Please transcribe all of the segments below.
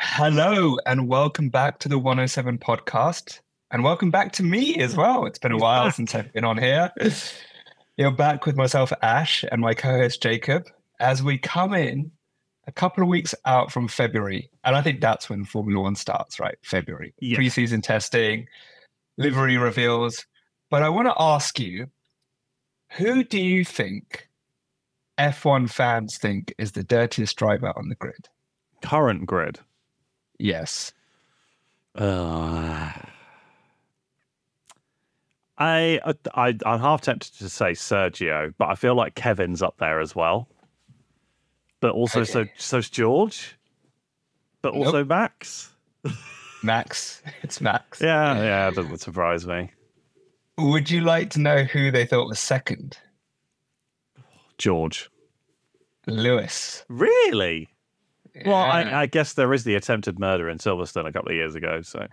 Hello and welcome back to the 107 Podcast, and welcome back to me as well. It's been a while since I've been on here. You're back with myself, Ash, and my co-host, Jacob, as we come in a couple of weeks out from February. And I think that's when Formula One starts, right? February. Yeah. Pre-season testing, livery reveals. But I want to ask you, who do you think F1 fans think is the dirtiest driver on the grid? Current grid? Yes. I'm half tempted to say Sergio, but I feel like Kevin's up there as well. But also, okay. so's George. But also Max. Max. It's Max. Yeah, that would surprise me. Would you like to know who they thought was second? George. Lewis. Really? Well, I guess there is the attempted murder in Silverstone a couple of years ago. So,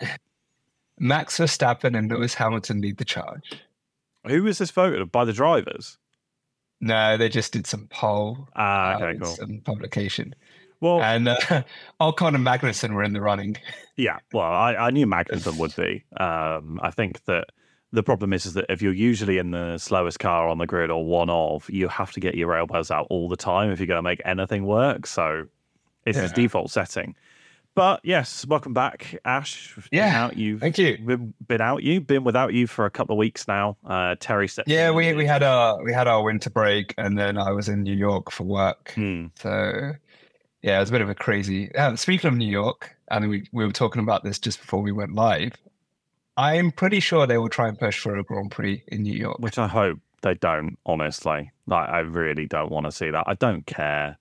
Max Verstappen and Lewis Hamilton lead the charge. Who was this voted by the drivers? No, they just did some poll. Okay, cool. Some publication. Well, and O'Connor and Magnussen were in the running. Yeah, well, I knew Magnussen would be. I think that the problem is that if you're usually in the slowest car on the grid or one of, you have to get your railbars out all the time if you're going to make anything work. So. It's his default setting. But yes, welcome back, Ash. Thank you. We've been without you for a couple of weeks now. Terry stepped in. Yeah, we had our winter break, and then I was in New York for work. So yeah, it was a bit of a crazy. Speaking of New York, and we were talking about this just before we went live. I am pretty sure they will try and push for a Grand Prix in New York, which I hope they don't. Honestly, I really don't want to see that. I don't care.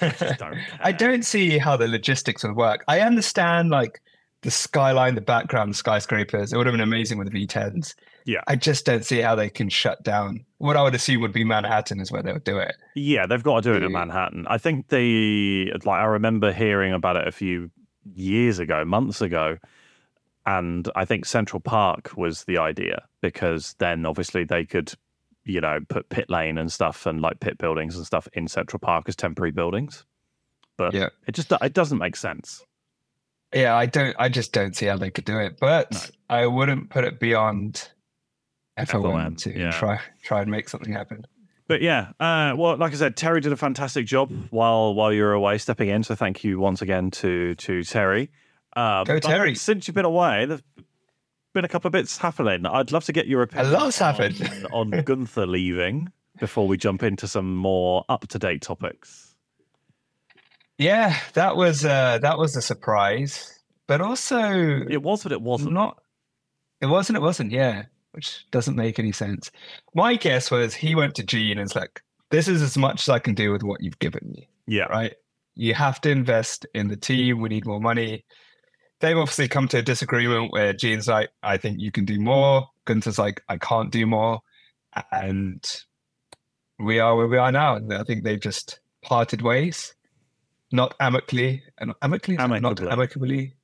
I don't see how the logistics would work. I understand like the skyline, the background, the skyscrapers. It would have been amazing with the V10s. Yeah. I just don't see how they can shut down. What I would assume would be Manhattan is where they would do it. Yeah, they've got to do it in Manhattan. I think I remember hearing about it a few months ago, and I think Central Park was the idea, because then obviously they could put pit lane and stuff and like pit buildings and stuff in Central Park as temporary buildings. But it doesn't make sense. Yeah, I just don't see how they could do it. But no. I wouldn't put it beyond F1 to try and make something happen. But yeah, well, like I said, Terry did a fantastic job while you were away stepping in. So thank you once again to Terry. Go Terry. Since you've been away, been a couple of bits happening. I'd love to get your opinion on Gunther leaving before we jump into some more up-to-date topics. Yeah, that was a surprise, but also it was, but it wasn't. Yeah, which doesn't make any sense. My guess was he went to Gene and was like, "This is as much as I can do with what you've given me." Yeah, right. You have to invest in the team. We need more money. They've obviously come to a disagreement where Gene's like, I think you can do more. Gunther's like, I can't do more. And we are where we are now. And I think they've just parted ways. Not amicably. Amicably,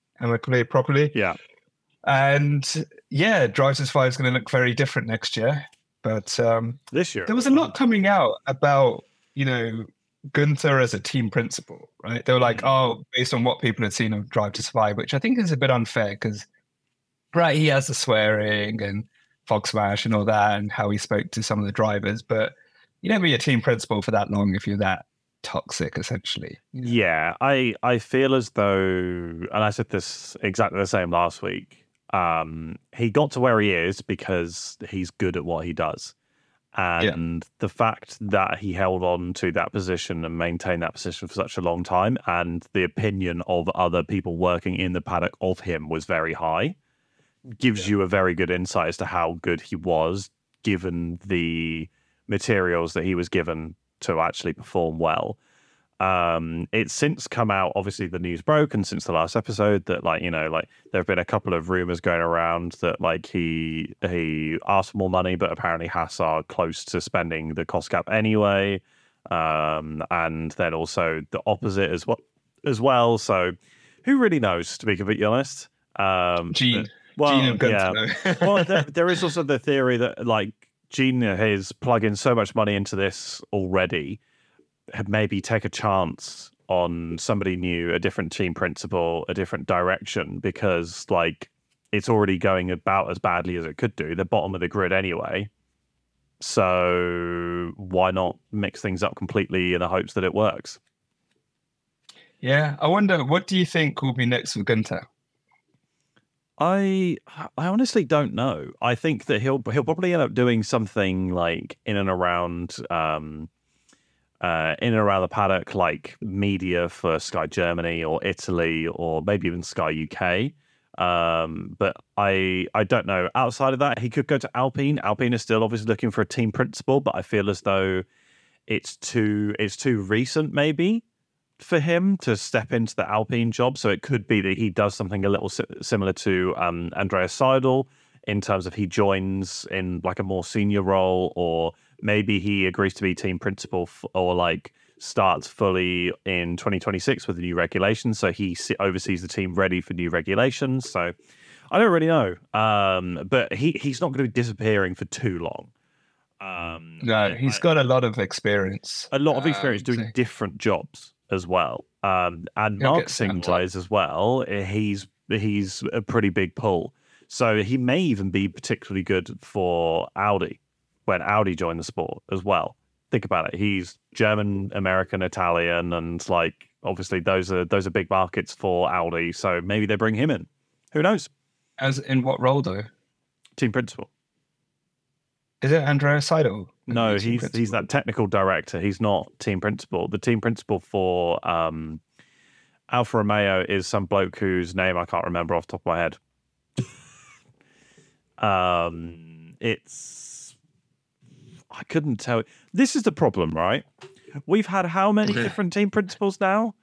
properly. Yeah. And yeah, Drive to Survive is going to look very different next year. But this year, there was a lot coming out about, Gunther as a team principal, right? They were like, based on what people had seen of Drive to Survive, which I think is a bit unfair because, right, he has the swearing and fog smash and all that and how he spoke to some of the drivers, but you don't be a team principal for that long if you're that toxic, essentially. Yeah, I feel as though, and I said this exactly the same last week, he got to where he is because he's good at what he does. And the fact that he held on to that position and maintained that position for such a long time, and the opinion of other people working in the paddock of him was very high, gives you a very good insight as to how good he was, given the materials that he was given to actually perform well. It's since come out, obviously the news broke, and since the last episode that there have been a couple of rumors going around that he asked for more money, but apparently Haas are close to spending the cost cap anyway, and then also the opposite as well. So who really knows, to be completely honest? Gene. Well, Gene, yeah. Well, there is also the theory that Gene is plugging so much money into this already. Maybe take a chance on somebody new, a different team principal, a different direction, because like it's already going about as badly as it could do. They're bottom of the grid anyway. So why not mix things up completely in the hopes that it works? Yeah, I wonder, what do you think will be next with Gunther? I honestly don't know. I think that he'll probably end up doing something like in and around the paddock, like media for Sky Germany or Italy or maybe even Sky UK. But I don't know. Outside of that, he could go to Alpine. Alpine is still obviously looking for a team principal, but I feel as though it's too recent maybe for him to step into the Alpine job. So it could be that he does something a little similar to Andreas Seidl, in terms of he joins in like a more senior role, or maybe he agrees to be team principal or like starts fully in 2026 with the new regulations. So he oversees the team ready for new regulations. So I don't really know. But he's not going to be disappearing for too long. No, he's got a lot of experience. A lot of experience doing different jobs as well. And Mark Sinclair's as well. He's a pretty big pull. So he may even be particularly good for Audi when Audi joined the sport as well. Think about it. He's German, American, Italian, and like obviously those are big markets for Audi. So maybe they bring him in. Who knows? As in what role though? Team principal. Is it Andreas Seidl? No, he's that technical director. He's not team principal. The team principal for Alfa Romeo is some bloke whose name I can't remember off the top of my head. I couldn't tell. This is the problem, right? We've had how many different team principals now?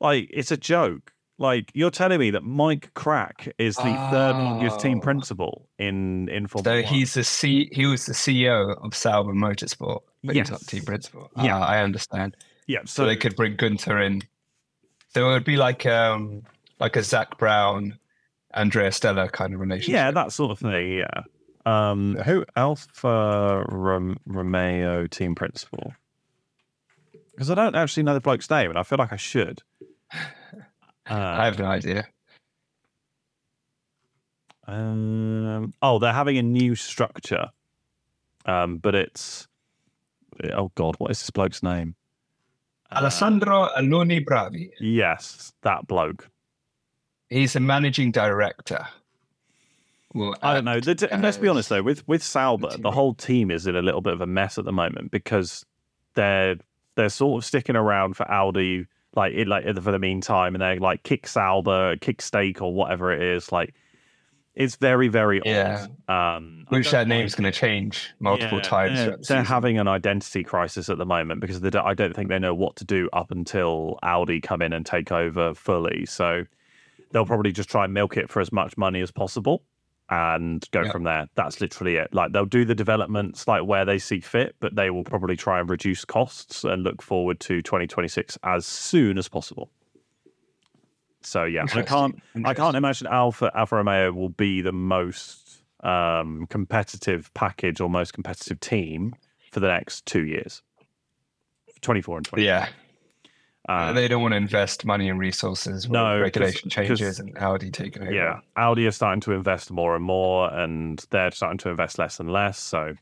Like, it's a joke. Like, you're telling me that Mike Crack is the third longest team principal in Formula One. So he was the CEO of Sauber Motorsport, but he's not team principal. Yeah, I understand. Yeah, so they could bring Gunther in. So it would be like a Zac Brown, Andrea Stella kind of relationship. Yeah, that sort of thing. Yeah. Who Alfa Romeo team principal? Because I don't actually know the bloke's name, and I feel like I should. I have no idea. They're having a new structure, but it's what is this bloke's name? Alessandro Aloni Bravi. Yes, that bloke. He's a managing director. Well, I don't know. Let's be honest, though. With Sauber, the whole team is in a little bit of a mess at the moment because they're sort of sticking around for Audi, for the meantime, and they're like kick Sauber, kick Steak, or whatever it is. Like, it's very, very odd. Which their name's going to change multiple times. They're having an identity crisis at the moment because I don't think they know what to do up until Audi come in and take over fully. So they'll probably just try and milk it for as much money as possible and go from there. That's literally it. Like, they'll do the developments like where they see fit, but they will probably try and reduce costs and look forward to 2026 as soon as possible. So yeah, I can't imagine Alfa Romeo will be the most competitive package or most competitive team for the next 2 years, 24 and 25. Yeah. They don't want to invest money and resources when regulation changes and Audi take over. Yeah, Audi are starting to invest more and more, and they're starting to invest less and less. So,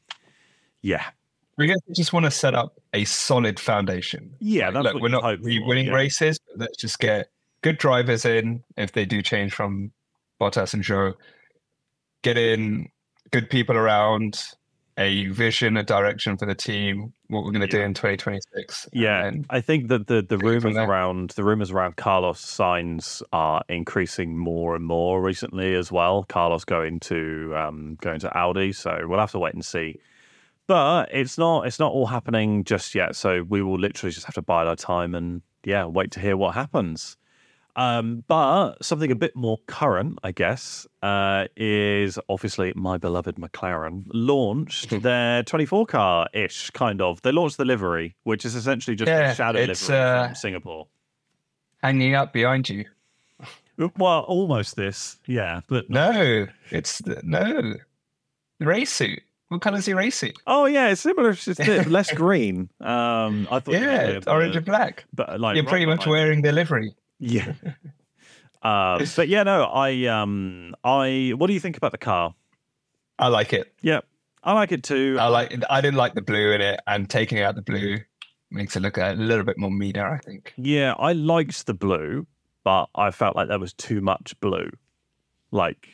yeah. We just want to set up a solid foundation. Yeah, like, that's we're not winning races. But let's just get good drivers in. If they do change from Bottas and Zhou, get in good people around, a vision, a direction for the team, what we're going to do in 2026. Yeah, I think that the rumors around Carlos signs are increasing more and more recently as well. Carlos going to Audi, so we'll have to wait and see. But it's not all happening just yet. So we will literally just have to bide our time and wait to hear what happens. But something a bit more current, I guess, is obviously my beloved McLaren launched their 24 car-ish, kind of. They launched the livery, which is essentially just a shadow livery from Singapore. Hanging up behind you. Well, almost this, yeah. But no, it's the race suit. What colour is he racing? Oh yeah, it's similar. It's just less green. I thought orange and black. But like, you're pretty much wearing their livery. Yeah. But yeah, no, I what do you think about the car? I like it. Yeah, I like it too. I didn't like the blue in it, and taking out the blue makes it look a little bit more meaner, I think. Yeah, I liked the blue, but I felt like there was too much blue. Like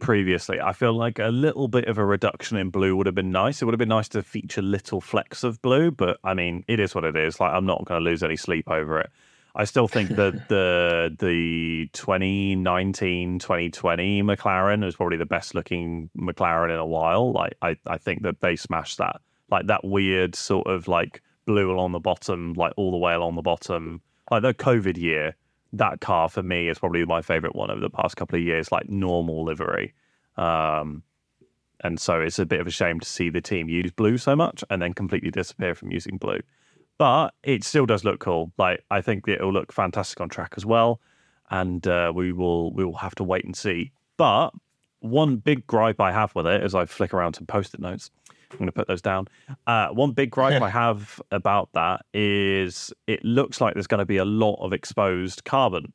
previously, I feel like a little bit of a reduction in blue would have been nice. It would have been nice to feature little flecks of blue, but I mean, it is what it is. Like, I'm not going to lose any sleep over it. I still think that the 2019-2020 McLaren is probably the best looking McLaren in a while. Like, I think that they smashed that. Like, that weird sort of like blue along the bottom, like all the way along the bottom, like the COVID year. That car for me is probably my favorite one over the past couple of years, like normal livery. And so it's a bit of a shame to see the team use blue so much and then completely disappear from using blue. But it still does look cool. Like, I think it will look fantastic on track as well. And we will have to wait and see. But one big gripe I have with it is I flick around some post-it notes. I'm going to put those down. One big gripe I have about that is it looks like there's going to be a lot of exposed carbon.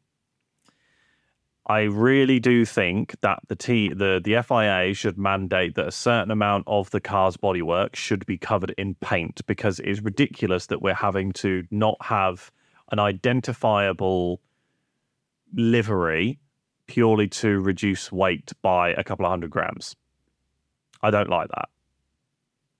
I really do think that the FIA should mandate that a certain amount of the car's bodywork should be covered in paint, because it is ridiculous that we're having to not have an identifiable livery purely to reduce weight by a couple of 100 grams. I don't like that.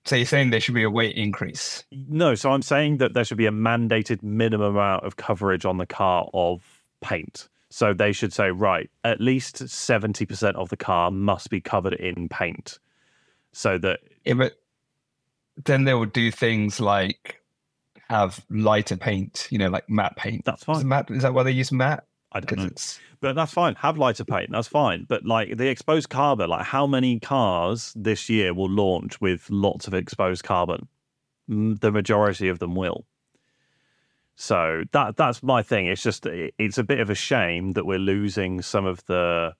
So you're saying there should be a weight increase? No, so I'm saying that there should be a mandated minimum amount of coverage on the car of paint. So they should say, right, at least 70% of the car must be covered in paint. So that... Yeah, but then they will do things like have lighter paint, you know, like matte paint. That's fine. Is that why they use matte? I don't know. But that's fine. Have lighter paint. That's fine. But like the exposed carbon, like how many cars this year will launch with lots of exposed carbon? The majority of them will. So that's my thing. It's just, it's a bit of a shame that we're losing some of the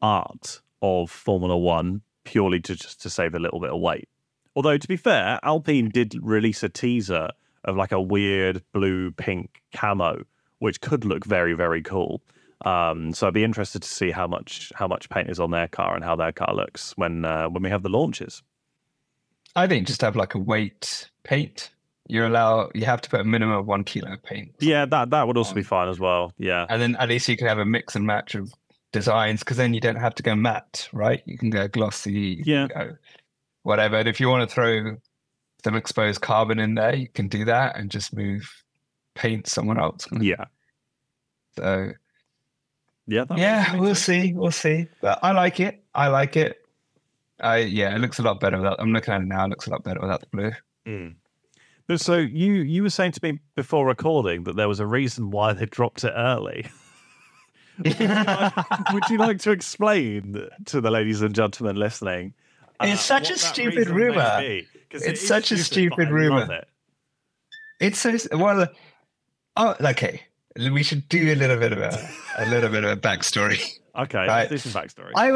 art of Formula One purely to just to save a little bit of weight. Although, to be fair, Alpine did release a teaser of like a weird blue pink camo, which could look very, very cool. So I'd be interested to see how much paint is on their car and how their car looks when we have the launches. I think just have like a weight paint. You have to put a minimum of 1 kilo of paint. Yeah, that would also be fine as well. Yeah, and then at least you can have a mix and match of designs, because then you don't have to go matte, right? You can go glossy. Yeah. Go whatever. And if you want to throw some exposed carbon in there, you can do that and just move paint somewhere else. Yeah. So. Yeah. We'll see. But I like it. It looks a lot better without. I'm looking at it now. It looks a lot better without the blue. Mm. But so you were saying to me before recording that there was a reason why they dropped it early. Would you like to explain to the ladies and gentlemen listening? It's such a stupid rumor. It's such a stupid rumor. It's so well. Oh, okay. We should do a little bit of a backstory. Okay, right? Let's do some backstory. I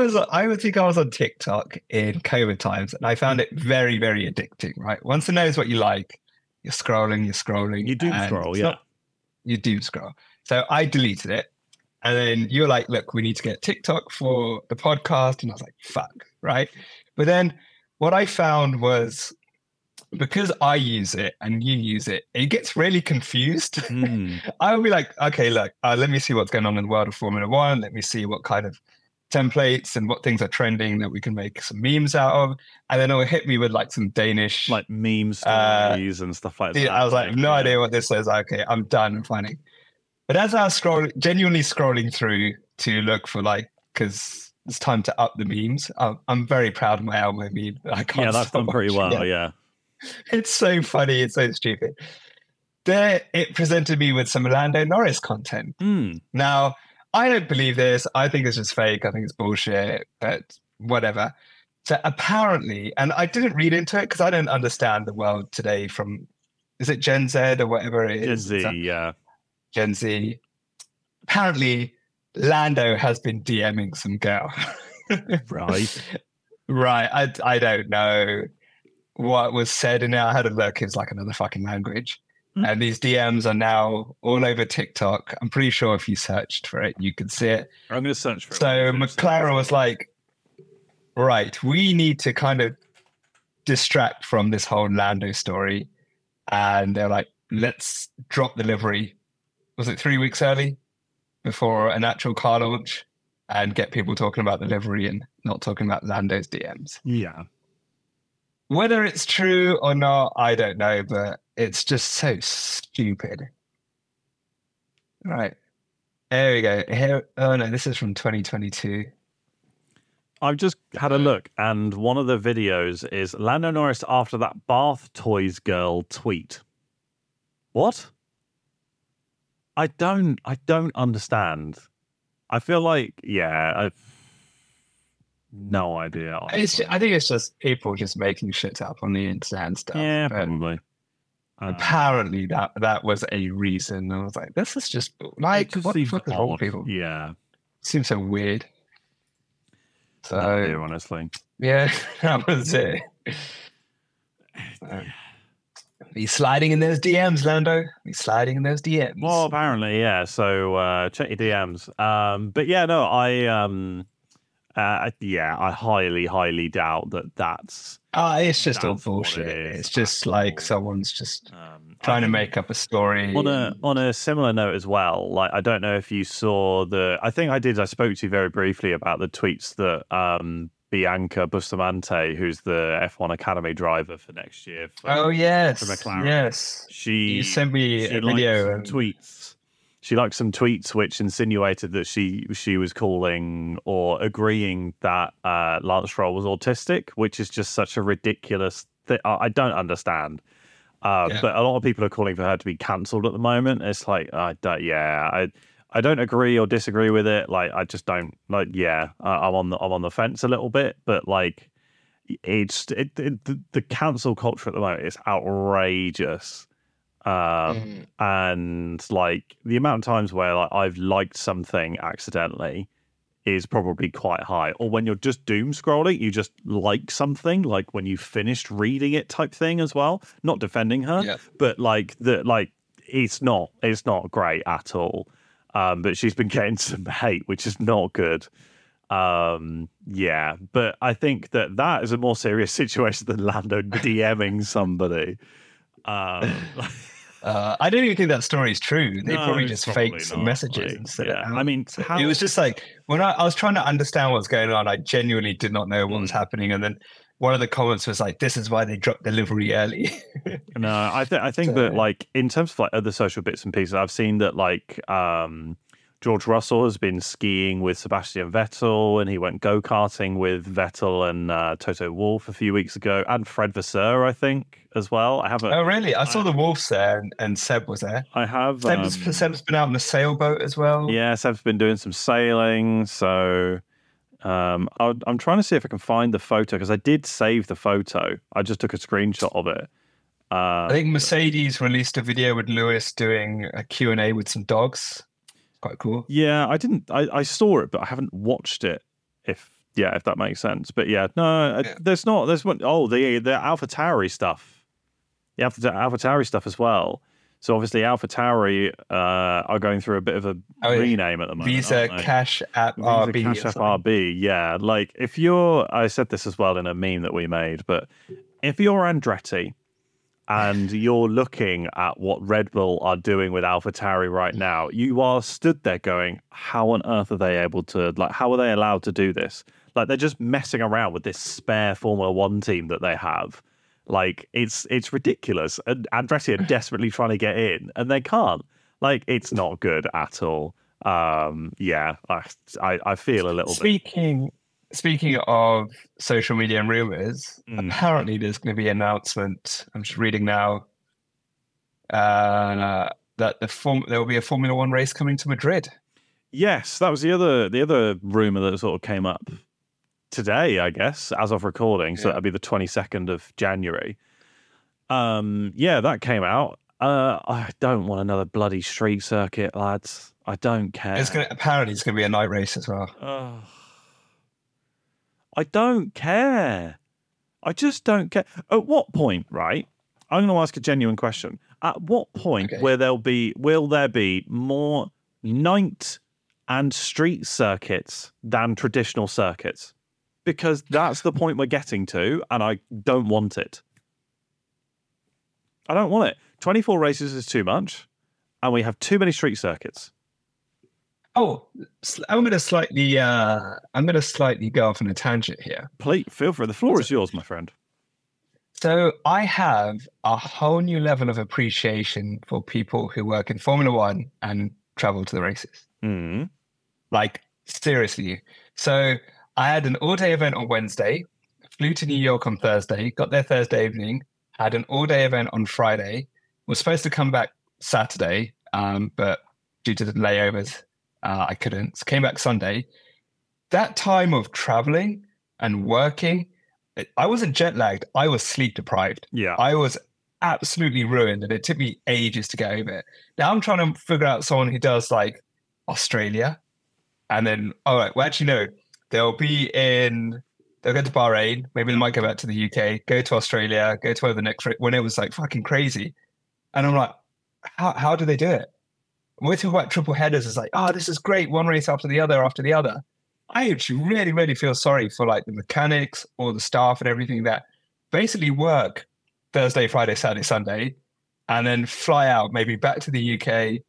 think I was on TikTok in COVID times, and I found it very, very addicting. Right, once it knows what you like, you're scrolling. You doom scroll, yeah. You doom scroll. So I deleted it, and then you were like, "Look, we need to get TikTok for the podcast," and I was like, "Fuck," right? But then what I found was, because I use it and you use it, it gets really confused. I would be like, okay, look, let me see what's going on in the world of Formula One. Let me see what kind of templates and what things are trending that we can make some memes out of. And then it would hit me with like some Danish... like meme stories and stuff like that. I was like, no idea what this is. Like, okay, I'm done finding. But as I was genuinely scrolling through to look for like... because it's time to up the memes. I'm very proud of my Elmo meme. I can't that's done pretty well, yeah. It's so funny. It's so stupid. There, it presented me with some Lando Norris content. Now, I don't believe this. I think it's just fake. I think it's bullshit, but whatever. So apparently, and I didn't read into it because I don't understand the world today from, is it Gen Z or whatever it is? Gen Z, yeah. Gen Z. Apparently, Lando has been DMing some girl. Right. Right. I don't know what was said in it. I had a look. It was like another fucking language. Mm. And these DMs are now all over TikTok. I'm pretty sure if you searched for it, you could see it. I'm going to search for it. So McLaren was like, right, we need to kind of distract from this whole Lando story. And they're like, let's drop the livery. Was it 3 weeks early before an actual car launch? And get people talking about the livery and not talking about Lando's DMs. Yeah. Whether it's true or not, I don't know, but it's just so stupid. Right. There we go. Here, oh, no, this is from 2022. I've just had a look, and one of the videos is Lando Norris after that Bath Toys girl tweet. What? I don't understand. I feel like, yeah, I've no idea. It's just, I think it's just people just making shit up on the internet and stuff. Yeah, probably. Apparently that was a reason. I was like, this is just, like, just what the fuck is wrong with people? Yeah. Seems so weird. So, idea, honestly. Yeah, that was it. He's sliding in those DMs, Lando. He's sliding in those DMs. Well, apparently, yeah. So check your DMs. But yeah, no, I highly doubt that that's. It's just all bullshit. It's just like someone's just trying to make up a story. On a similar note as well, like I don't know if you saw the. I think I did. I spoke to you very briefly about the tweets that. Bianca Bustamante, who's the F1 Academy driver for next year. For McLaren. Yes. She sent me a video and tweets. She liked some tweets which insinuated that she was calling or agreeing that Lance Stroll was autistic, which is just such a ridiculous thing. I don't understand. But a lot of people are calling for her to be cancelled at the moment. It's like, I don't agree or disagree with it. Like, I just don't like. Yeah, I'm on the fence a little bit, but like, the cancel culture at the moment is outrageous. And like the amount of times where like I've liked something accidentally is probably quite high. Or when you're just doom scrolling, you just like something like when you finished reading it type thing as well. Not defending her, but like it's not great at all. But she's been getting some hate, which is not good. But I think that is a more serious situation than Lando DMing somebody. I don't even think that story is true. They probably just faked some messages. Like, I mean, it was just like, when I was trying to understand what was going on, I genuinely did not know what was happening. And then one of the comments was like, this is why they dropped the livery early. No, I think that like in terms of like other social bits and pieces, I've seen that like George Russell has been skiing with Sebastian Vettel, and he went go-karting with Vettel and Toto Wolff a few weeks ago, and Fred Vasseur, I think, as well. I haven't. Oh, really? I saw the Wolffs there, and Seb was there. I have. Seb's been out on the sailboat as well. Yeah, Seb's been doing some sailing, so. I'm trying to see if I can find the photo because I did save the photo. I just took a screenshot of it. I think Mercedes released a video with Lewis doing a Q&A with some dogs. Quite cool. Yeah, I didn't. I saw it, but I haven't watched it. If that makes sense. But yeah, no, yeah. There's not. There's one. Oh, the AlphaTauri stuff. The AlphaTauri stuff as well. So obviously AlphaTauri are going through a bit of a rename at the moment. Visa Cash App RB. Visa Cash App RB, yeah. Like if you're, I said this as well in a meme that we made, but if you're Andretti and you're looking at what Red Bull are doing with AlphaTauri right now, you are stood there going, how on earth are they able to, like, how are they allowed to do this? Like they're just messing around with this spare Formula One team that they have. Like, it's ridiculous. And Andretti are desperately trying to get in, and they can't. Like, it's not good at all. I feel a little bit... Speaking of social media and rumours, apparently there's going to be an announcement, I'm just reading now, that there will be a Formula One race coming to Madrid. Yes, that was the other rumour that sort of came up. Today, I guess, as of recording, so that'd be the 22nd of January. That came out. I don't want another bloody street circuit, lads. I don't care. Apparently, it's going to be a night race as well. I don't care. I just don't care. At what point, right? I'm going to ask a genuine question. At what point will there be more night and street circuits than traditional circuits? Because that's the point we're getting to, and I don't want it. I don't want it. 24 races is too much, and we have too many street circuits. Oh, I'm going to slightly go off on a tangent here. Please, feel free. The floor is yours, my friend. So I have a whole new level of appreciation for people who work in Formula One and travel to the races. Mm-hmm. Like, seriously. So I had an all-day event on Wednesday, flew to New York on Thursday, got there Thursday evening, had an all-day event on Friday, was supposed to come back Saturday, but due to the layovers, I couldn't. So came back Sunday. That time of traveling and working, I wasn't jet lagged. I was sleep deprived. Yeah. I was absolutely ruined, and it took me ages to get over it. Now I'm trying to figure out someone who does like Australia, and then they'll go to Bahrain. Maybe they might go back to the UK, go to Australia, go to where the next when it was like fucking crazy. And I'm like, how do they do it? When we talk about triple headers, it's like, oh, this is great. One race after the other, after the other. I actually really, really feel sorry for like the mechanics or the staff and everything that basically work Thursday, Friday, Saturday, Sunday, and then fly out, maybe back to the UK,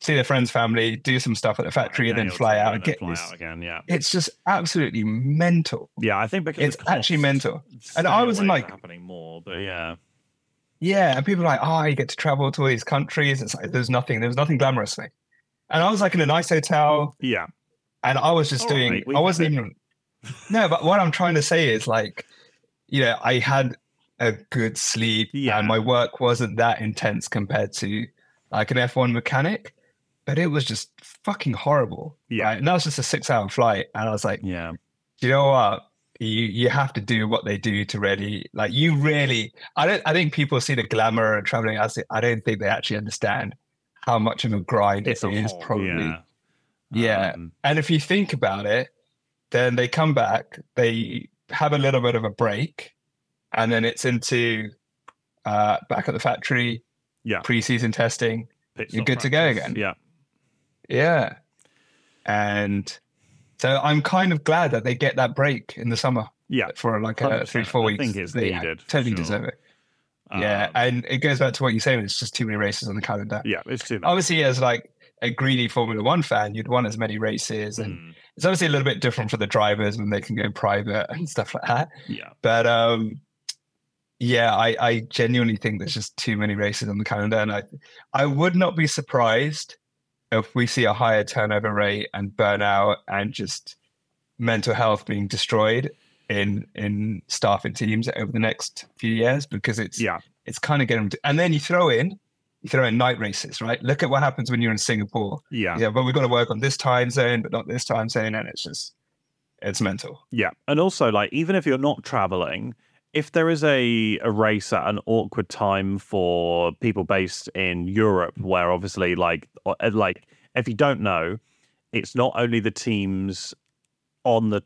see their friends, family, do some stuff at the factory, and then fly out and get this. Yeah. It's just absolutely mental. Yeah, I think because it's actually mental. And I was in like happening more, but yeah. Yeah, and people are like, oh, you get to travel to all these countries. It's like there's nothing glamorous for me. And I was like in a nice hotel. Yeah. And I was just but what I'm trying to say is like, you know, I had a good sleep and my work wasn't that intense compared to like an F1 mechanic, but it was just fucking horrible. Yeah. Right? And that was just a 6-hour flight. And I was like, yeah, you know what? You have to do what they do to really like you really. I think people see the glamour of traveling. I don't think they actually understand how much of a grind it is. Probably, and if you think about it, then they come back, they have a little bit of a break, and then it's into back at the factory, pre-season testing. You're good to go again. Yeah, and. So I'm kind of glad that they get that break in the summer. Yeah. For like 3-4 weeks. I think it's needed. Totally deserve it. Yeah. And it goes back to what you're saying. It's just too many races on the calendar. Yeah. It's too much. Obviously, as like a greedy Formula One fan, you'd want as many races. And it's obviously a little bit different for the drivers when they can go private and stuff like that. Yeah. But I genuinely think there's just too many races on the calendar. And I would not be surprised if we see a higher turnover rate and burnout and just mental health being destroyed in staff and teams over the next few years, because it's kind of getting... And then you throw in night races, right? Look at what happens when you're in Singapore. Yeah, but we've got to work on this time zone, but not this time zone. And it's just, it's mental. Yeah. And also, like, even if you're not traveling, if there is a race at an awkward time for people based in Europe, where obviously, like if you don't know, it's not only the teams on the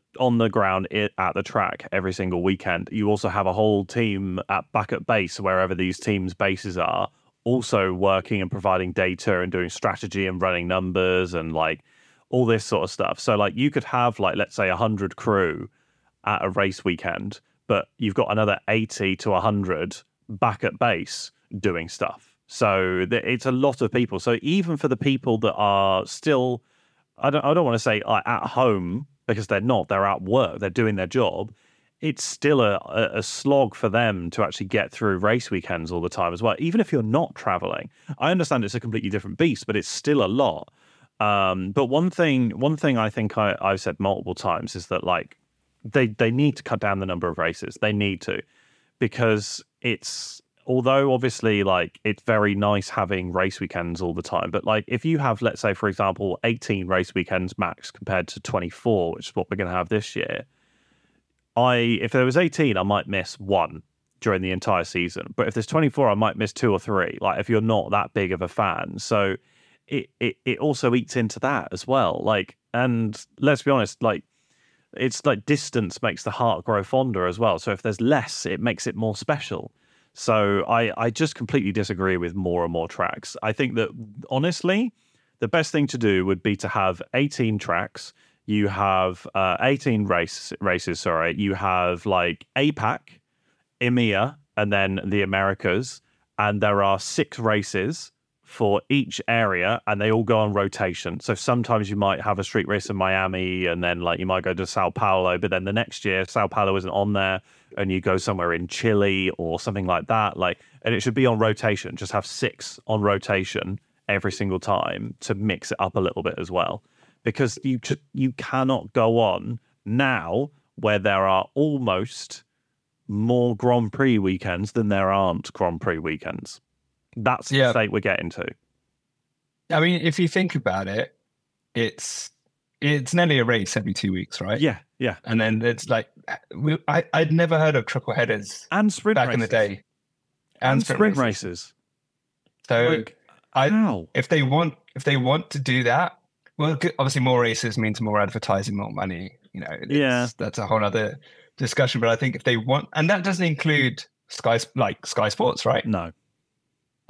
ground at the track every single weekend. You also have a whole team back at base, wherever these teams' bases are, also working and providing data and doing strategy and running numbers and like all this sort of stuff. So like you could have like, let's say 100 crew at a race weekend, but you've got another 80 to 100 back at base doing stuff. So it's a lot of people. So even for the people that are still, I don't want to say at home, because they're not, they're at work, they're doing their job. It's still a slog for them to actually get through race weekends all the time as well. Even if you're not traveling, I understand it's a completely different beast, but it's still a lot. But one thing I think I've said multiple times is that like, They need to cut down the number of races. They need to, because it's, although obviously like it's very nice having race weekends all the time, but like if you have, let's say for example, 18 race weekends max compared to 24, which is what we're going to have this year, if there was 18, I might miss one during the entire season. But if there's 24, I might miss 2 or 3. Like if you're not that big of a fan, so it also eats into that as well. Like, and let's be honest, like it's like distance makes the heart grow fonder as well. So if there's less, it makes it more special. So I just completely disagree with more and more tracks. I think that, honestly, the best thing to do would be to have 18 tracks. You have 18 races, sorry. You have like APAC, EMEA, and then the Americas. And there are 6 races for each area, and they all go on rotation. So sometimes you might have a street race in Miami, and then like you might go to Sao Paulo, but then the next year Sao Paulo isn't on there and you go somewhere in Chile or something like that. Like, and it should be on rotation. Just have 6 on rotation every single time to mix it up a little bit as well, because you cannot go on now where there are almost more Grand Prix weekends than there aren't Grand Prix weekends. That's the state we're getting to. I mean, if you think about it, it's nearly a race every 2 weeks, right? Yeah, yeah. And then it's like, I'd never heard of triple headers and sprint back races. In the day. And sprint races. So, like, if they want to do that, well, obviously more races means more advertising, more money. You know, that's a whole other discussion. But I think if they want, and that doesn't include Sky Sports, right? No.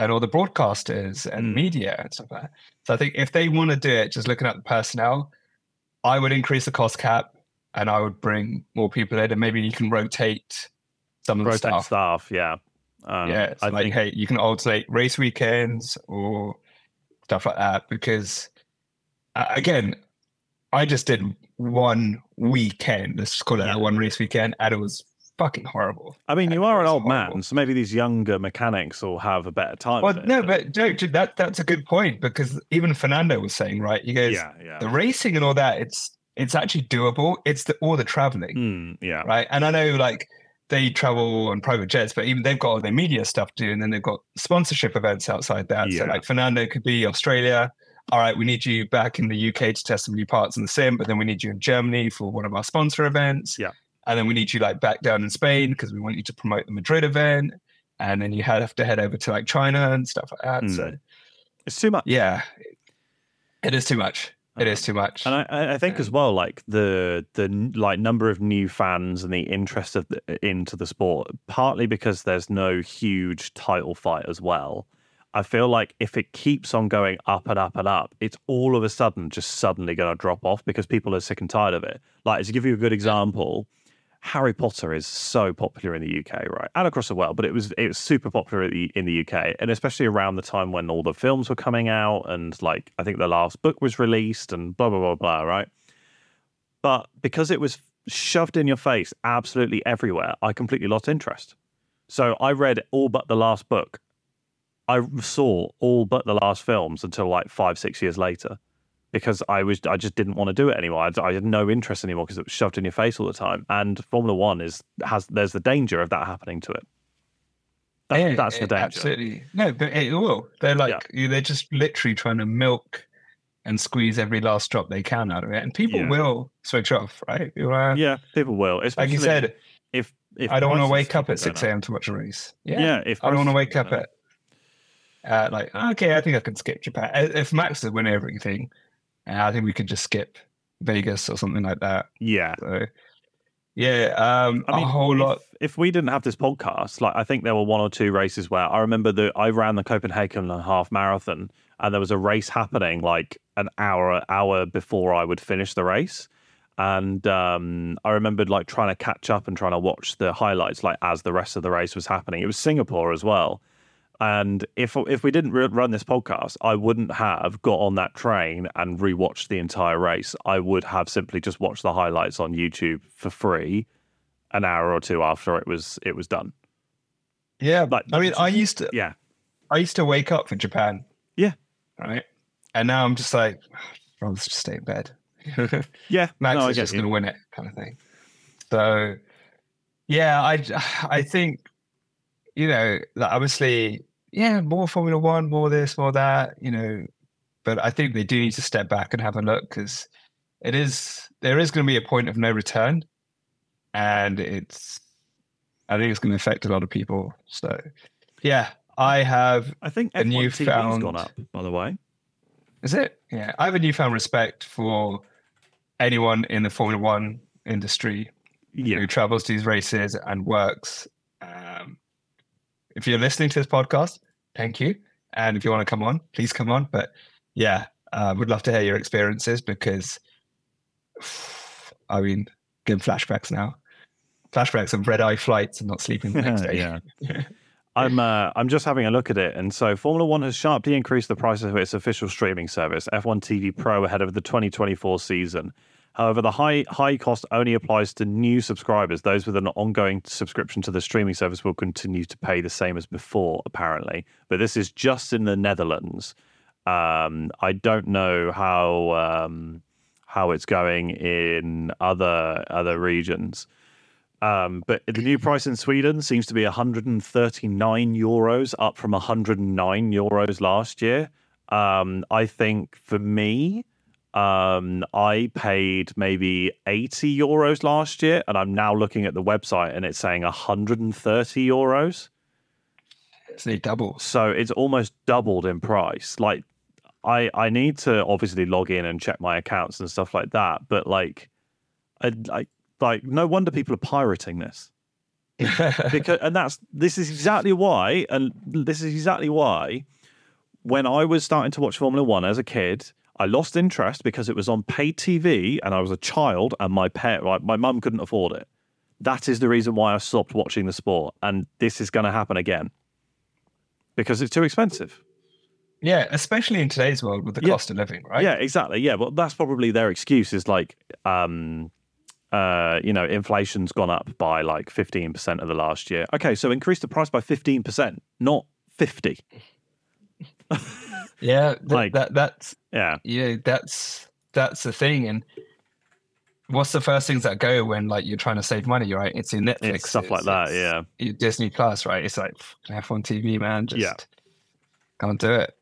And all the broadcasters and media and stuff like that. So I think if they want to do it, just looking at the personnel, I would increase the cost cap and I would bring more people in, and maybe you can rotate some of the staff. Yeah. So I think, hey, you can alternate race weekends or stuff like that, because, again, I just did one weekend, let's just call it that, one race weekend, and it was fucking horrible. I mean, you are an old man, so maybe these younger mechanics will have a better time. Well, that's a good point, because even Fernando was saying, right? He goes, the racing and all that, it's actually doable. It's all the traveling, right? And I know, like, they travel on private jets, but even they've got all their media stuff to do, and then they've got sponsorship events outside that. Yeah. So, like, Fernando could be Australia. All right, we need you back in the UK to test some new parts in the sim, but then we need you in Germany for one of our sponsor events. Yeah. And then we need you like back down in Spain because we want you to promote the Madrid event. And then you have to head over to like China and stuff like that. So it's too much. Yeah, it is too much. And I think as well, like the like number of new fans and the interest into the sport, partly because there's no huge title fight as well. I feel like if it keeps on going up and up and up, it's all of a sudden just suddenly going to drop off because people are sick and tired of it. Like, to give you a good example, Harry Potter is so popular in the UK, right? And across the world, but it was super popular in the UK, and especially around the time when all the films were coming out, and like I think the last book was released and blah, blah, blah, blah, right? But because it was shoved in your face absolutely everywhere, I completely lost interest. So I read all but the last book. I saw all but the last films until like 5-6 years later, because I just didn't want to do it anymore. I had no interest anymore because it was shoved in your face all the time. And Formula One there's the danger of that happening to it. That's the danger. Absolutely. No, but it will. They're like, they're just literally trying to milk and squeeze every last drop they can out of it. And people will switch off, right? People will. Especially, like you said, if I don't want to wake up at 6 a.m. to watch a race. Yeah, if I don't want to wake up at I think I can skip Japan. If Max would win everything, I think we could just skip Vegas or something like that. Yeah. So, I mean, a whole lot. If we didn't have this podcast, like I think there were 1 or 2 races where I remember that I ran the Copenhagen half marathon, and there was a race happening like an hour before I would finish the race. And I remembered like trying to catch up and trying to watch the highlights like as the rest of the race was happening. It was Singapore as well. And if we didn't run this podcast, I wouldn't have got on that train and rewatched the entire race. I would have simply just watched the highlights on YouTube for free, an hour or two after it was done. Yeah, like, I mean, I used to wake up for Japan. Yeah, right. And now I'm just like, I'll just stay in bed. Max is just going to win it, kind of thing. So, yeah, I think. You know, like obviously, more Formula One, more this, more that, you know. But I think they do need to step back and have a look, because there is going to be a point of no return. And I think it's going to affect a lot of people. So, I think F1 TV's gone up, by the way. Is it? Yeah. I have a newfound respect for anyone in the Formula One industry who travels to these races and works. If you're listening to this podcast, thank you. And if you want to come on, please come on. But yeah, would love to hear your experiences because, I mean, getting flashbacks now. Flashbacks of red-eye flights and not sleeping the next day. I'm just having a look at it. And so Formula One has sharply increased the price of its official streaming service, F1 TV Pro, ahead of the 2024 season. However, the high cost only applies to new subscribers. Those with an ongoing subscription to the streaming service will continue to pay the same as before, apparently. But this is just in the Netherlands. I don't know how it's going in other regions. But the new price in Sweden seems to be €139, up from €109 last year. I think for me, I paid maybe €80 last year, and I'm now looking at the website and it's saying €130. It's nearly double. So it's almost doubled in price. Like, I need to obviously log in and check my accounts and stuff like that, but like no wonder people are pirating this. This is exactly why when I was starting to watch Formula One as a kid, I lost interest because it was on pay TV and I was a child and my mum couldn't afford it. That is the reason why I stopped watching the sport, and this is going to happen again because it's too expensive. Yeah, especially in today's world with the cost of living, right? Yeah, exactly. Yeah, well, that's probably their excuse is like, inflation's gone up by like 15% of the last year. Okay, so increase the price by 15%, not 50. Yeah, that's the thing. And what's the first things that go when like you're trying to save money, right? It's your Netflix, it's stuff like that. Yeah, your Disney Plus, right? It's like F1 TV, man. Just can't do it.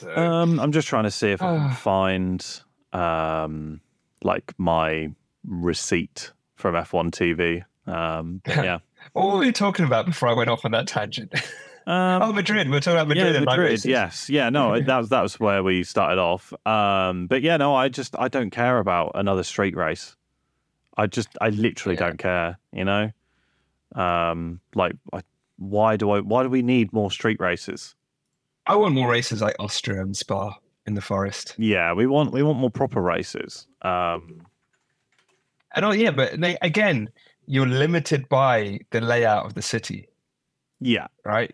So, I'm just trying to see if I can find like my receipt from F1 TV. Yeah. What were we talking about before I went off on that tangent? Madrid. We're talking about Madrid. Yeah, Madrid. Yes. Yeah. No, that was where we started off. But yeah, no, I don't care about another street race. I literally don't care. You know, why do we need more street races? I want more races like Austria and Spa in the forest. Yeah, we want more proper races. But you're limited by the layout of the city. Yeah. Right.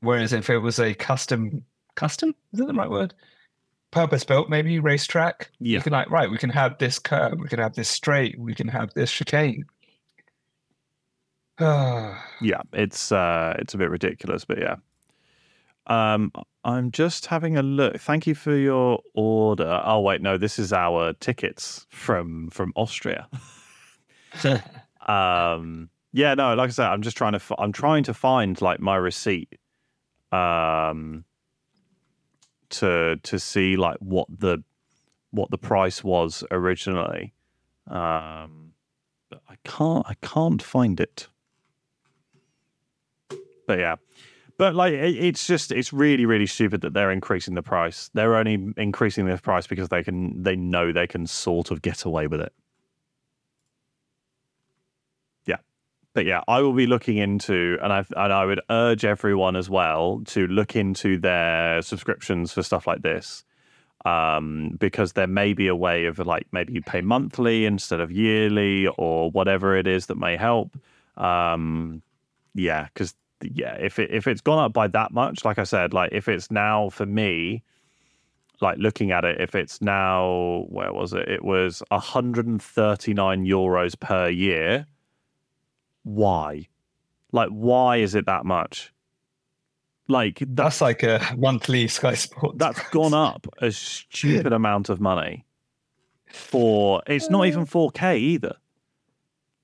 Whereas if it was a custom, is that the right word? Purpose-built, maybe, racetrack. Yeah. You can we can have this curb, we can have this straight, we can have this chicane. Yeah, it's a bit ridiculous, but yeah. I'm just having a look. Thank you for your order. Oh, wait, no, this is our tickets from Austria. Yeah, no, like I said, I'm just trying to find like my receipt, to see like what the price was originally, but I can't find it. But yeah, but like it's really, really stupid that they're increasing the price. They're only increasing the price because they know they can sort of get away with it. But yeah, I will be looking into, and I would urge everyone as well to look into their subscriptions for stuff like this, because there may be a way of like maybe you pay monthly instead of yearly or whatever it is that may help. Because if it's gone up by that much, like I said, like if it's now for me, like looking at it, if it's now, where was it? It was €139 per year. Why? Like, why is it that much? Like that's like a monthly Sky Sports. That's gone up a stupid amount of money for. It's not even 4K either.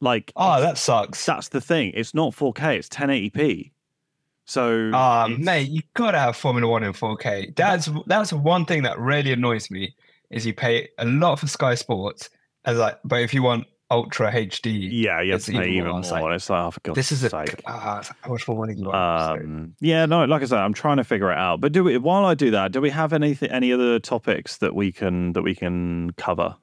Like, that sucks. That's the thing. It's not 4K. It's 1080p. So, mate, you gotta have Formula One in 4K. That's one thing that really annoys me is you pay a lot for Sky Sports, but if you want Ultra HD. Yeah, you have to pay even more. It's like, oh, for God's sake. How much more money do I have? Yeah, no, like I said, I'm trying to figure it out. But while I do that, do we have any other topics that we can cover?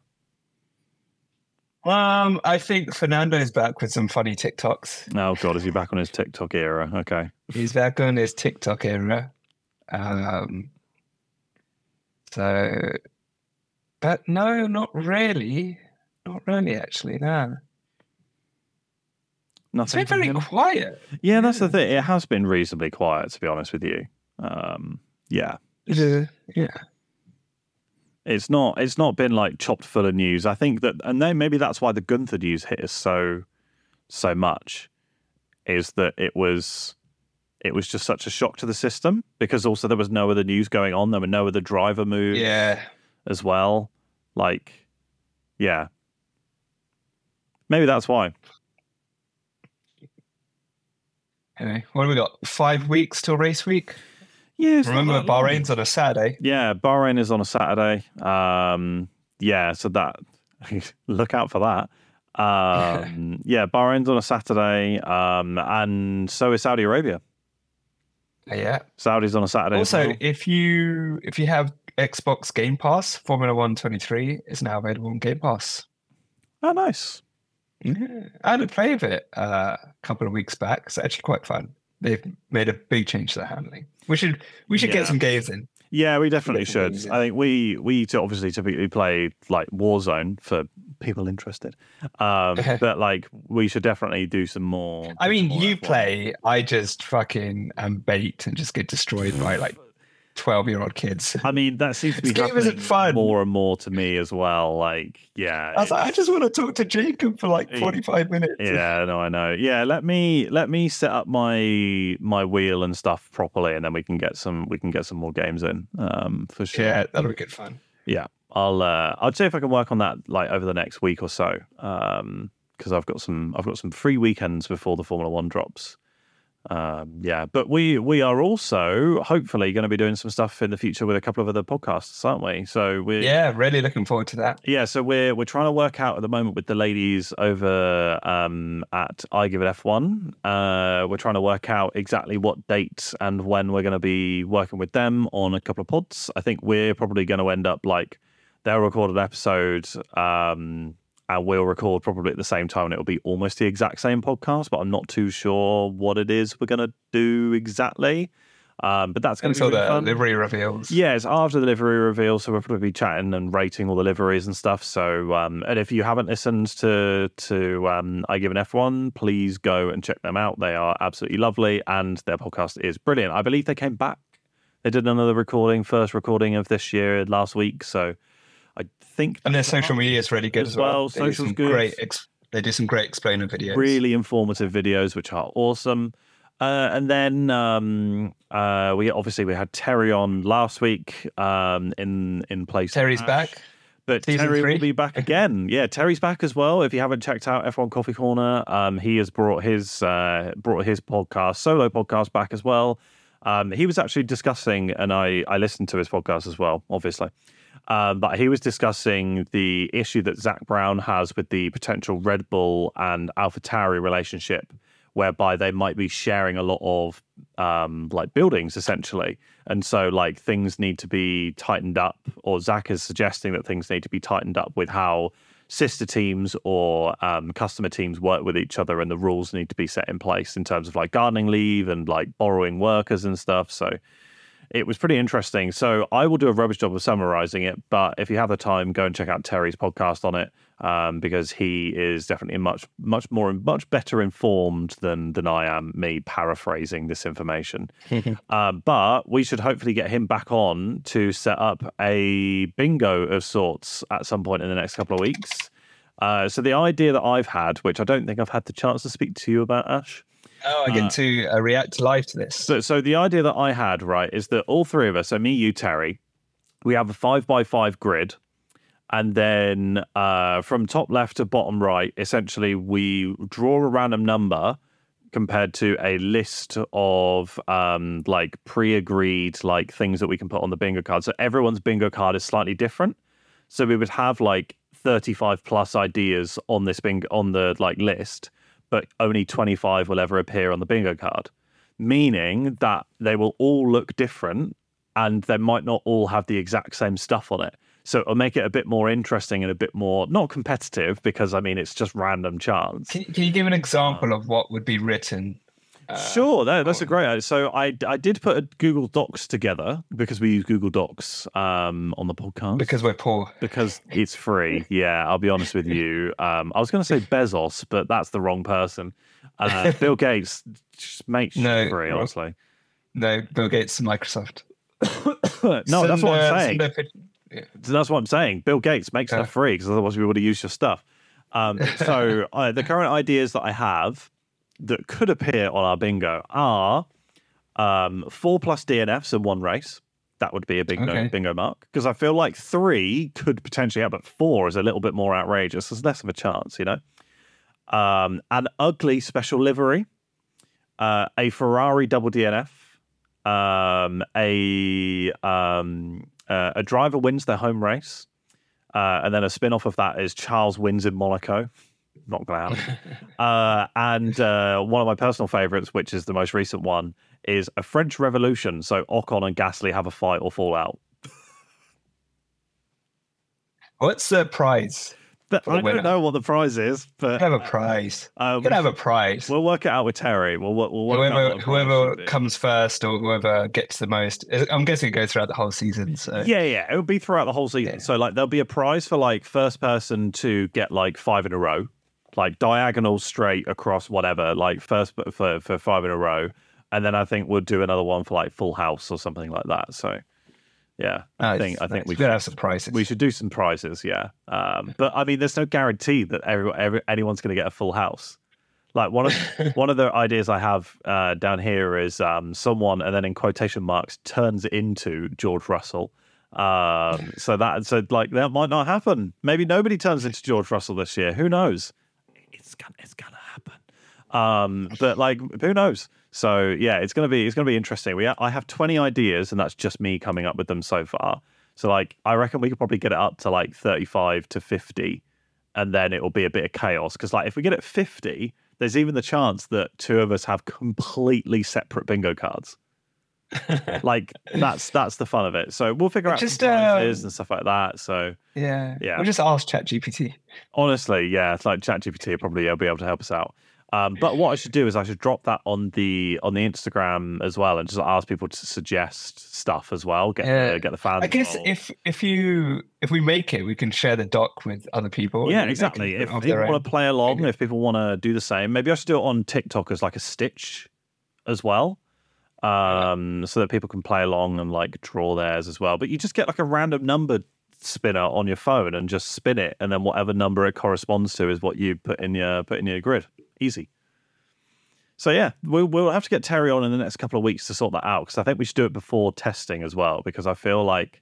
I think Fernando's back with some funny TikToks. Oh God, is he back on his TikTok era? Okay, he's back on his TikTok era. So, but no, not really. Actually, no. Nothing. It's been very quiet. Yeah, that's the thing. It has been reasonably quiet, to be honest with you. Yeah. It's not been like chopped full of news. I think that, and then maybe that's why the Gunther news hit us so much, is that it was just such a shock to the system, because also there was no other news going on. There were no other driver moves. Yeah. As well. Like, yeah. Maybe that's why. Anyway, what have we got? 5 weeks till race week? Yeah. Remember, Bahrain's on a Saturday. Yeah, Bahrain is on a Saturday. Yeah, so that... look out for that. Yeah, Bahrain's on a Saturday, and so is Saudi Arabia. Yeah. Saudi's on a Saturday. Also, if you have Xbox Game Pass, Formula 1 23 is now available on Game Pass. Oh, nice. Yeah, I had a play of it a couple of weeks back. It's actually quite fun. They've made a big change to their handling. We should get some games in. Yeah, we definitely should. I think we obviously typically play like Warzone for people interested, but like we should definitely do some more. I mean, you F1. Play. I just fucking am bait and just get destroyed by like 12-year-old kids. I mean, that seems to be happening more and more to me as well. Like, yeah, I was like, I just want to talk to Jacob for like 45 minutes. Yeah, no, I know. Yeah, let me set up my wheel and stuff properly, and then we can get some more games in. For sure. Yeah, that'll be good fun. Yeah, I'll see if I can work on that like over the next week or so. Because I've got some free weekends before the Formula One drops. Yeah, but we are also hopefully going to be doing some stuff in the future with a couple of other podcasts, aren't we? So we're really looking forward to that. Yeah, so we're trying to work out at the moment with the ladies over at I Give It F1. We're trying to work out exactly what dates and when we're going to be working with them on a couple of pods. I think we're probably going to end up like they'll record an episode. And we'll record probably at the same time, and it'll be almost the exact same podcast, but I'm not too sure what it is we're going to do exactly. But that's going to be really fun. Until the livery reveals. Yeah, it's after the livery reveal, so we'll probably be chatting and rating all the liveries and stuff. So, and if you haven't listened to I Give an F1, please go and check them out. They are absolutely lovely, and their podcast is brilliant. I believe they came back. They did another recording, first recording of this year last week, so... I think, and their social media is really good as well. Social's good. They do some great explainer videos, really informative videos, which are awesome. And then we had Terry on last week in place. Terry's back, but Terry will be back again. Yeah, Terry's back as well. If you haven't checked out F1 Coffee Corner, he has brought his solo podcast back as well. He was actually discussing, and I listened to his podcast as well, obviously. But he was discussing the issue that Zac Brown has with the potential Red Bull and AlphaTauri relationship, whereby they might be sharing a lot of like buildings essentially, and so like things need to be tightened up, or Zac is suggesting that things need to be tightened up with how sister teams or customer teams work with each other, and the rules need to be set in place in terms of like gardening leave and like borrowing workers and stuff. So. It was pretty interesting. So I will do a rubbish job of summarizing it, but if you have the time, go and check out Terry's podcast on it, because he is definitely much better informed than I am, me paraphrasing this information. But we should hopefully get him back on to set up a bingo of sorts at some point in the next couple of weeks. So the idea that I've had, which I don't think I've had the chance to speak to you about, Ash, oh, I get to react live to this. So the idea that I had, right, is that all three of us, so me, you, Terry, we have a 5x5 grid, and then from top left to bottom right, essentially we draw a random number compared to a list of like pre-agreed like things that we can put on the bingo card. So everyone's bingo card is slightly different. So we would have like 35 plus ideas on this bingo on the like list. But only 25 will ever appear on the bingo card, meaning that they will all look different and they might not all have the exact same stuff on it. So it'll make it a bit more interesting and a bit more, not competitive, because, I mean, it's just random chance. Can you give an example of what would be written? Sure, no, that's a great idea. So I did put a Google Docs together because we use Google Docs on the podcast. Because we're poor. Because it's free. Yeah, I'll be honest with you. I was going to say Bezos, but that's the wrong person. Bill Gates makes free, honestly. No, Bill Gates and Microsoft. No, that's what I'm saying. That's what I'm saying. Bill Gates makes stuff free because otherwise we would have used your stuff. So the current ideas that I have that could appear on our bingo are 4+ DNFs in one race. That would be a big bingo mark, because I feel like 3 could potentially happen, but 4 is a little bit more outrageous. There's less of a chance, you know. An ugly special livery, a Ferrari double DNF, a driver wins their home race, and then a spin-off of that is Charles wins in Monaco. Not glad. And one of my personal favourites, which is the most recent one, is a French Revolution. So Ocon and Gasly have a fight or fall out. What's the prize? I don't know what the prize is, but have a prize. Can have a prize. We'll work it out with Terry. We'll work whoever comes first or whoever gets the most. I'm guessing it goes throughout the whole season. So yeah, it'll be throughout the whole season. Yeah. So like there'll be a prize for like first person to get like 5 in a row, like diagonal straight across whatever, like first for 5 in a row, and then I think we'll do another one for like full house or something like that. So. Yeah, I think we should have some prizes. We should do some prizes, yeah. But I mean, there's no guarantee that anyone's going to get a full house. Like one of the ideas I have down here is someone, and then in quotation marks, turns into George Russell. So that might not happen. Maybe nobody turns into George Russell this year. Who knows? It's gonna happen. But like, who knows? So yeah, it's gonna be interesting. I have 20 ideas, and that's just me coming up with them so far. So like, I reckon we could probably get it up to like 35 to 50, and then it will be a bit of chaos. Because like, if we get it 50, there's even the chance that 2 of us have completely separate bingo cards. Like that's the fun of it. So we'll figure out just prizes and stuff like that. So yeah, we'll just ask ChatGPT. Honestly, yeah, it's like ChatGPT probably will be able to help us out. But what I should do is I should drop that on the Instagram as well, and just ask people to suggest stuff as well. Get the fans. I guess involved. if we make it, we can share the doc with other people. Yeah, exactly. If people want to play along, if people want to do the same, maybe I should do it on TikTok as like a stitch as well, so that people can play along and like draw theirs as well. But you just get like a random number spinner on your phone and just spin it, and then whatever number it corresponds to is what you put in your grid. Easy. So yeah, we'll have to get Terry on in the next couple of weeks to sort that out, because I think we should do it before testing as well, because I feel like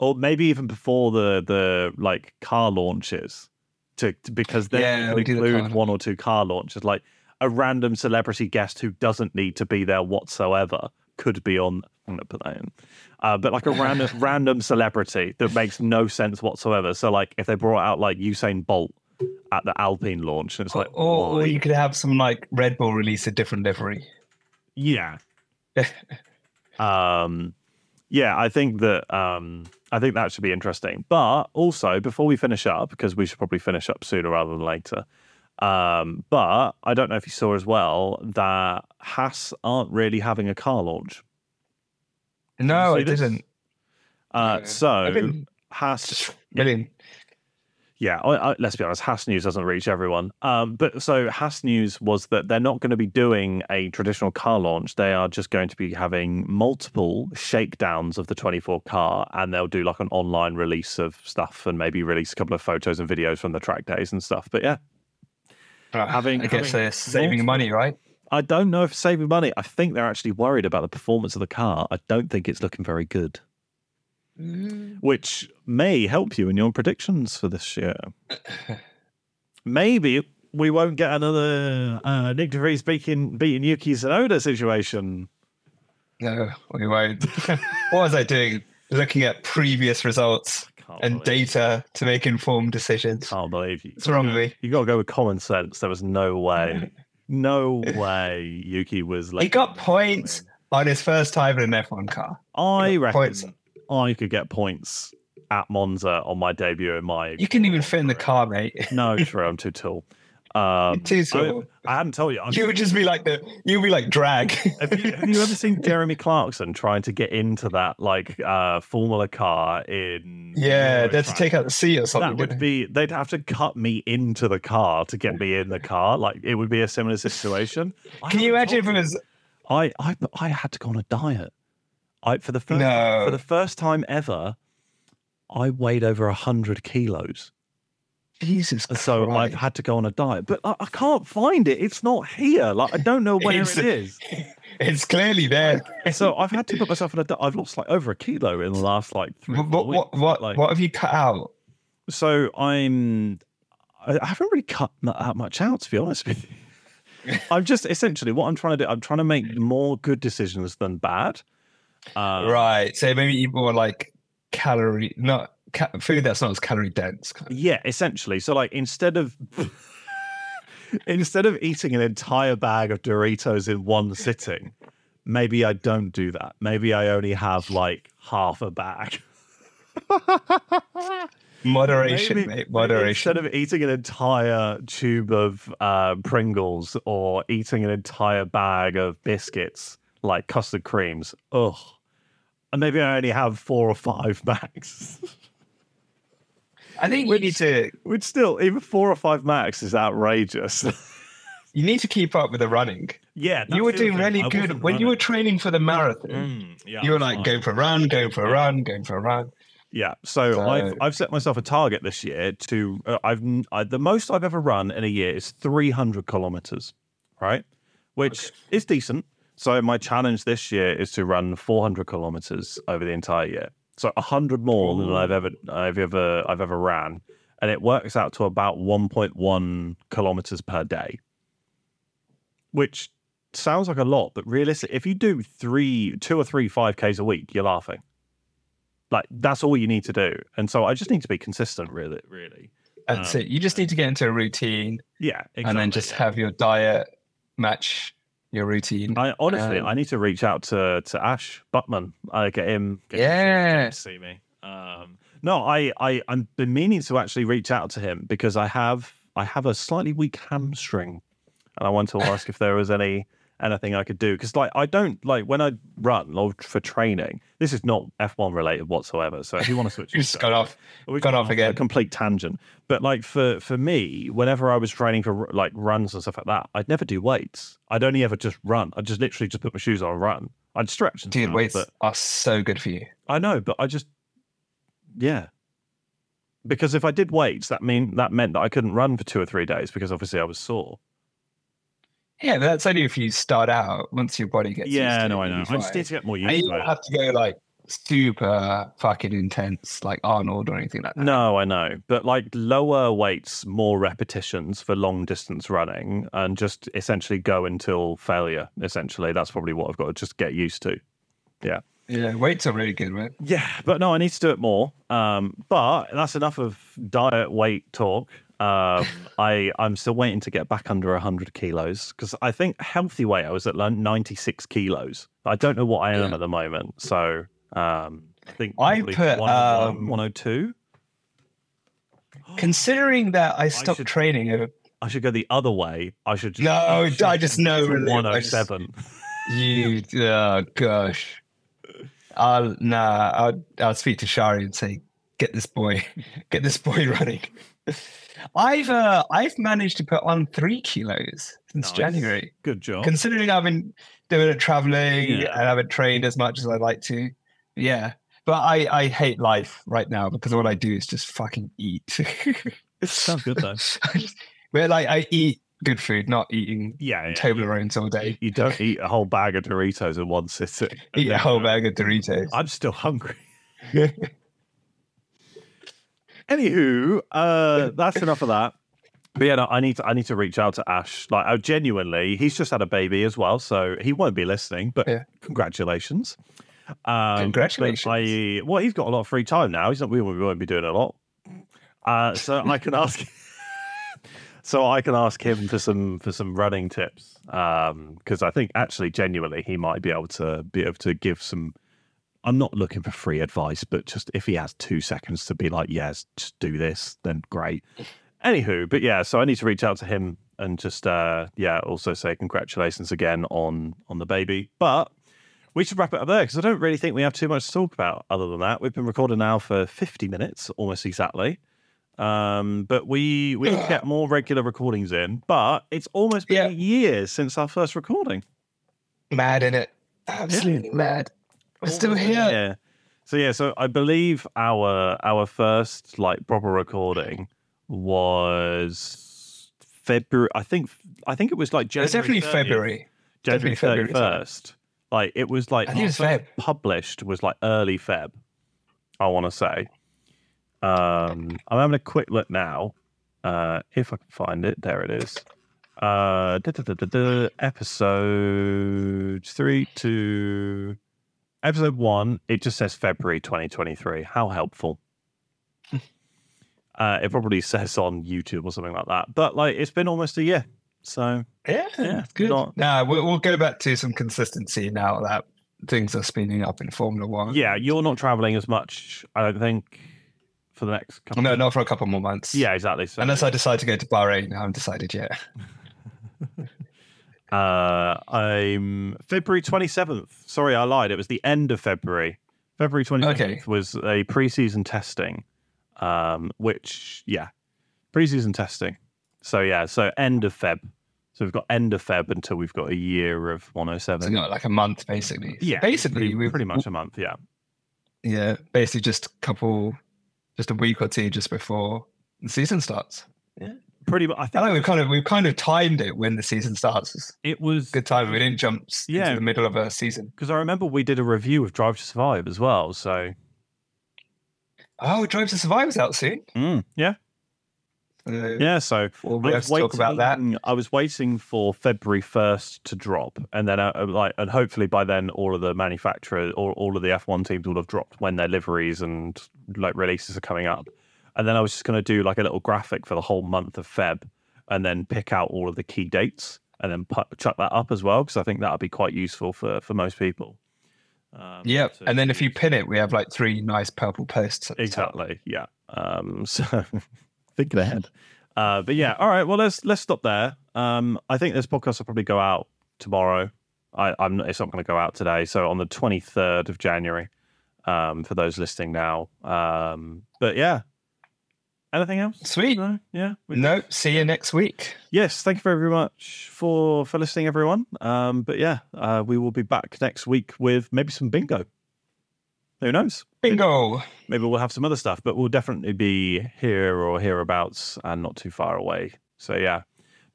or maybe even before the like car launches because then we can include one or two car launches. Like a random celebrity guest who doesn't need to be there whatsoever could be on. I'm gonna put that in. But like a random celebrity that makes no sense whatsoever. So like if they brought out like Usain Bolt at the Alpine launch, and it's like, or you could have some like Red Bull release a different livery. Yeah. I think that should be interesting. But also, before we finish up, because we should probably finish up sooner rather than later. But I don't know if you saw as well that Haas aren't really having a car launch. No, I didn't. So Haas. Yeah, let's be honest, Haas News doesn't reach everyone. But so Haas News was that they're not going to be doing a traditional car launch. They are just going to be having multiple shakedowns of the 24 car, and they'll do like an online release of stuff and maybe release a couple of photos and videos from the track days and stuff. But yeah. I guess they're saving money, right? I don't know if saving money. I think they're actually worried about the performance of the car. I don't think it's looking very good. Which may help you in your predictions for this year. Maybe we won't get another Nick De Vries beating Yuki Tsunoda situation. No, we won't. What was I doing? Looking at previous results and data to make informed decisions. I can't believe you. What's wrong with me? You got to go with common sense. There was no way. No way Yuki was like. He got points on his first time in an F1 car. I reckon. I could get points at Monza on my debut in my... You couldn't even fit in the car, mate. No, true. I'm too tall. Too tall. I hadn't told you. You would just be like drag. Have you ever seen Jeremy Clarkson trying to get into that Formula car in? Yeah, they'd have to take out the seat or something. They'd have to cut me into the car to get me in the car. Like, it would be a similar situation. Can you imagine if it was? I had to go on a diet. For the first time ever, I weighed over 100 kilos. Jesus Christ. So I've had to go on a diet, but I can't find it. It's not here. I don't know where it is. It's clearly there. So I've had to put myself on a diet. I've lost over a kilo in the last 3 weeks. What have you cut out? So I haven't really cut that much out, to be honest with you. I'm just essentially what I'm trying to do. I'm trying to make more good decisions than bad. Right. So maybe eat more food that's not as calorie dense. Yeah, essentially. So instead of eating an entire bag of Doritos in one sitting, maybe I don't do that. Maybe I only have half a bag. Moderation, mate. Moderation. Instead of eating an entire tube of Pringles or eating an entire bag of biscuits, like custard creams, ugh. And maybe I only have 4 or 5 bags. I think you need to... Which still, even 4 or 5 max is outrageous. You need to keep up with the running. Yeah. You were doing really good. When you were training for the marathon, you were going for a run, going for a run, going for a run. Yeah. So I've set myself a target this year to... the most I've ever run in a year is 300 kilometers, right? Which is decent. So my challenge this year is to run 400 kilometers over the entire year. So 100 more than I've ever ran, and it works out to about 1.1 kilometers per day, which sounds like a lot, but realistically, if you do 2 or 3 5Ks a week, you're laughing. That's all you need to do, and so I just need to be consistent, really, really. That's it. You just need to get into a routine, yeah, exactly, and then just have your diet match your routine. I need to reach out to Ash Buttman. I get him to see me. I've been meaning to actually reach out to him because I have a slightly weak hamstring, and I want to ask if there was anything I could do, because I don't when I run or for training. This is not F1 related whatsoever. So if you want to switch, we got off again, a complete tangent. But for me, whenever I was training for runs and stuff like that, I'd never do weights. I'd only ever just run. I'd just literally just put my shoes on and run. I'd stretch. Dude, weights are so good for you. I know, but I just because if I did weights, that meant that I couldn't run for 2 or 3 days because obviously I was sore. Yeah, but that's only if you start out. Once your body gets used to it, I know. I just need to get more used to it. You don't have to go super fucking intense, like Arnold or anything like that. No, I know. But lower weights, more repetitions for long distance running, and just essentially go until failure. Essentially, that's probably what I've got to just get used to. Yeah. Yeah, weights are really good, right? Yeah, but no, I need to do it more. But that's enough of diet weight talk. I'm still waiting to get back under 100 kilos because I think healthy weight I was at 96 kilos. I don't know what I am at the moment, so I think I put 102. Considering that I stopped training, I should go the other way. I should just, I just know 107. Gosh, I'll speak to Shari and say, get this boy running. I've managed to put on 3 kilos since January. Good job. Considering I've been doing traveling and I haven't trained as much as I'd like to. Yeah. But I hate life right now because all I do is just fucking eat. Sounds good though. Where I eat good food, not eating Toblerones all day. You don't eat a whole bag of Doritos in one sitting. Eat a whole bag of Doritos. I'm still hungry. Anywho, that's enough of that. But yeah, no, I need to reach out to Ash. Genuinely, he's just had a baby as well, so he won't be listening. But congratulations! Congratulations! He's got a lot of free time now. We won't be doing a lot. So I can ask. So I can ask him for some running tips, because I think actually, genuinely, he might be able to give some I'm not looking for free advice, but just if he has 2 seconds to be like, yes, just do this, then great. Anywho, but yeah, so I need to reach out to him and just, also say congratulations again on the baby. But we should wrap it up there because I don't really think we have too much to talk about other than that. We've been recording now for 50 minutes, almost exactly. But we get more regular recordings in, but it's almost been years since our first recording. Mad, innit? Absolutely mad. We're still here. Yeah. So I believe our first like proper recording was February. I think it was like January. It's definitely 30th. February. January 31st. Like it was like I think it's Feb. Published was like early Feb. I want to say. I'm having a quick look now. If I can find it, there it is. Episode 1, it just says February 2023. How helpful. It probably says on YouTube or something like that. But like, it's been almost a year. So yeah, it's good. We'll go back to some consistency now that things are speeding up in Formula One. Yeah, you're not traveling as much, I don't think, for the next couple. No, not for a couple more months. Yeah, exactly. So, unless I decide to go to Bahrain, I haven't decided yet. I'm February 27th. Sorry, I lied. It was the end of February. February 27th was a pre-season testing, pre-season testing. So end of Feb. So we've got end of Feb until we've got a year of 107. So like a month, basically. Yeah, basically, we're pretty much a month. Yeah, yeah, basically just a week or two just before the season starts. Yeah. Pretty much, I think we've kind of timed it when the season starts. It was good time. We didn't jump into the middle of a season because I remember we did a review of Drive to Survive as well. So, Drive to Survive is out soon. Yeah, So we have to talk about that. I was waiting for February 1st to drop, and then and hopefully by then all of the manufacturers or all of the F1 teams will have dropped when their liveries and like releases are coming up. And then I was just going to do like a little graphic for the whole month of Feb and then pick out all of the key dates and then chuck that up as well, because I think that'll be quite useful for most people. And then if you pin it, we have like 3 nice purple posts. Exactly. Yeah. So thinking ahead. But yeah. All right. Well, let's stop there. I think this podcast will probably go out tomorrow. It's not going to go out today. So on the 23rd of January, for those listening now. But yeah. Anything else? Sweet. No? Yeah. Nope. See you next week. Yes. Thank you very much for listening, everyone. We will be back next week with maybe some bingo. Who knows? Bingo. Maybe we'll have some other stuff, but we'll definitely be here or hereabouts and not too far away. So, yeah.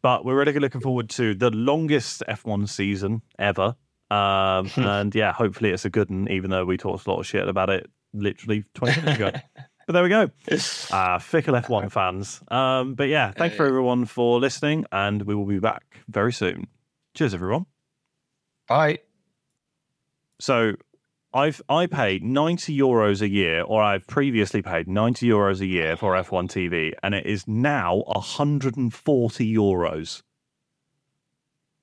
But we're really looking forward to the longest F1 season ever. And yeah, hopefully it's a good one, even though we talked a lot of shit about it literally 20 minutes ago. But there we go. Fickle F1 fans. But yeah, thanks for everyone for listening, and we will be back very soon. Cheers, everyone. Bye. So I pay €90 a year, or I've previously paid €90 a year for F1 TV, and it is now €140.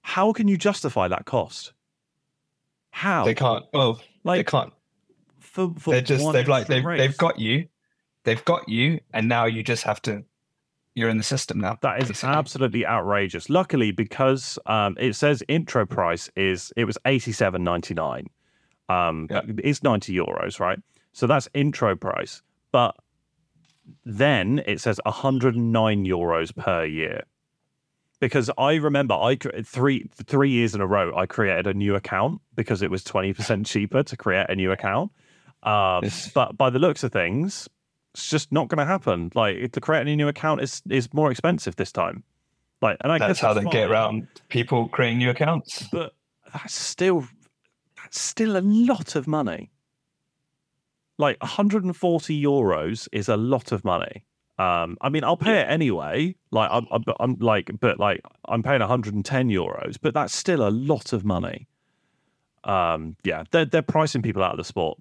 How can you justify that cost? How? They can't. Well, like, they can't. For they're just, they've like, they've got you. They've got you, and now you just have to... You're in the system now. That is absolutely outrageous. Luckily, because it says intro price it was $87.99. It's €90, right? So that's intro price. But then it says €109 per year. Because I remember three years in a row, I created a new account because it was 20% cheaper to create a new account. But by the looks of things... It's just not going to happen. Like, to create a new account is more expensive this time. Like, and I guess that's how they get around people creating new accounts. But that's still a lot of money. Like, €140 is a lot of money. I mean, I'll pay it anyway. Like, I'm paying €110, but that's still a lot of money. Yeah, they're pricing people out of the sport.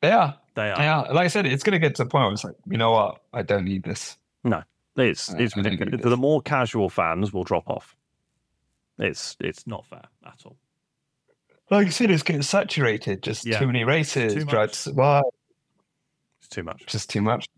They are. Like I said, it's going to get to the point where it's like, you know what? I don't need this. No, it's ridiculous. The more casual fans will drop off. It's not fair at all. Like you said, it's getting saturated. Just too many races. Drive to Survive. It's too much. Just too much.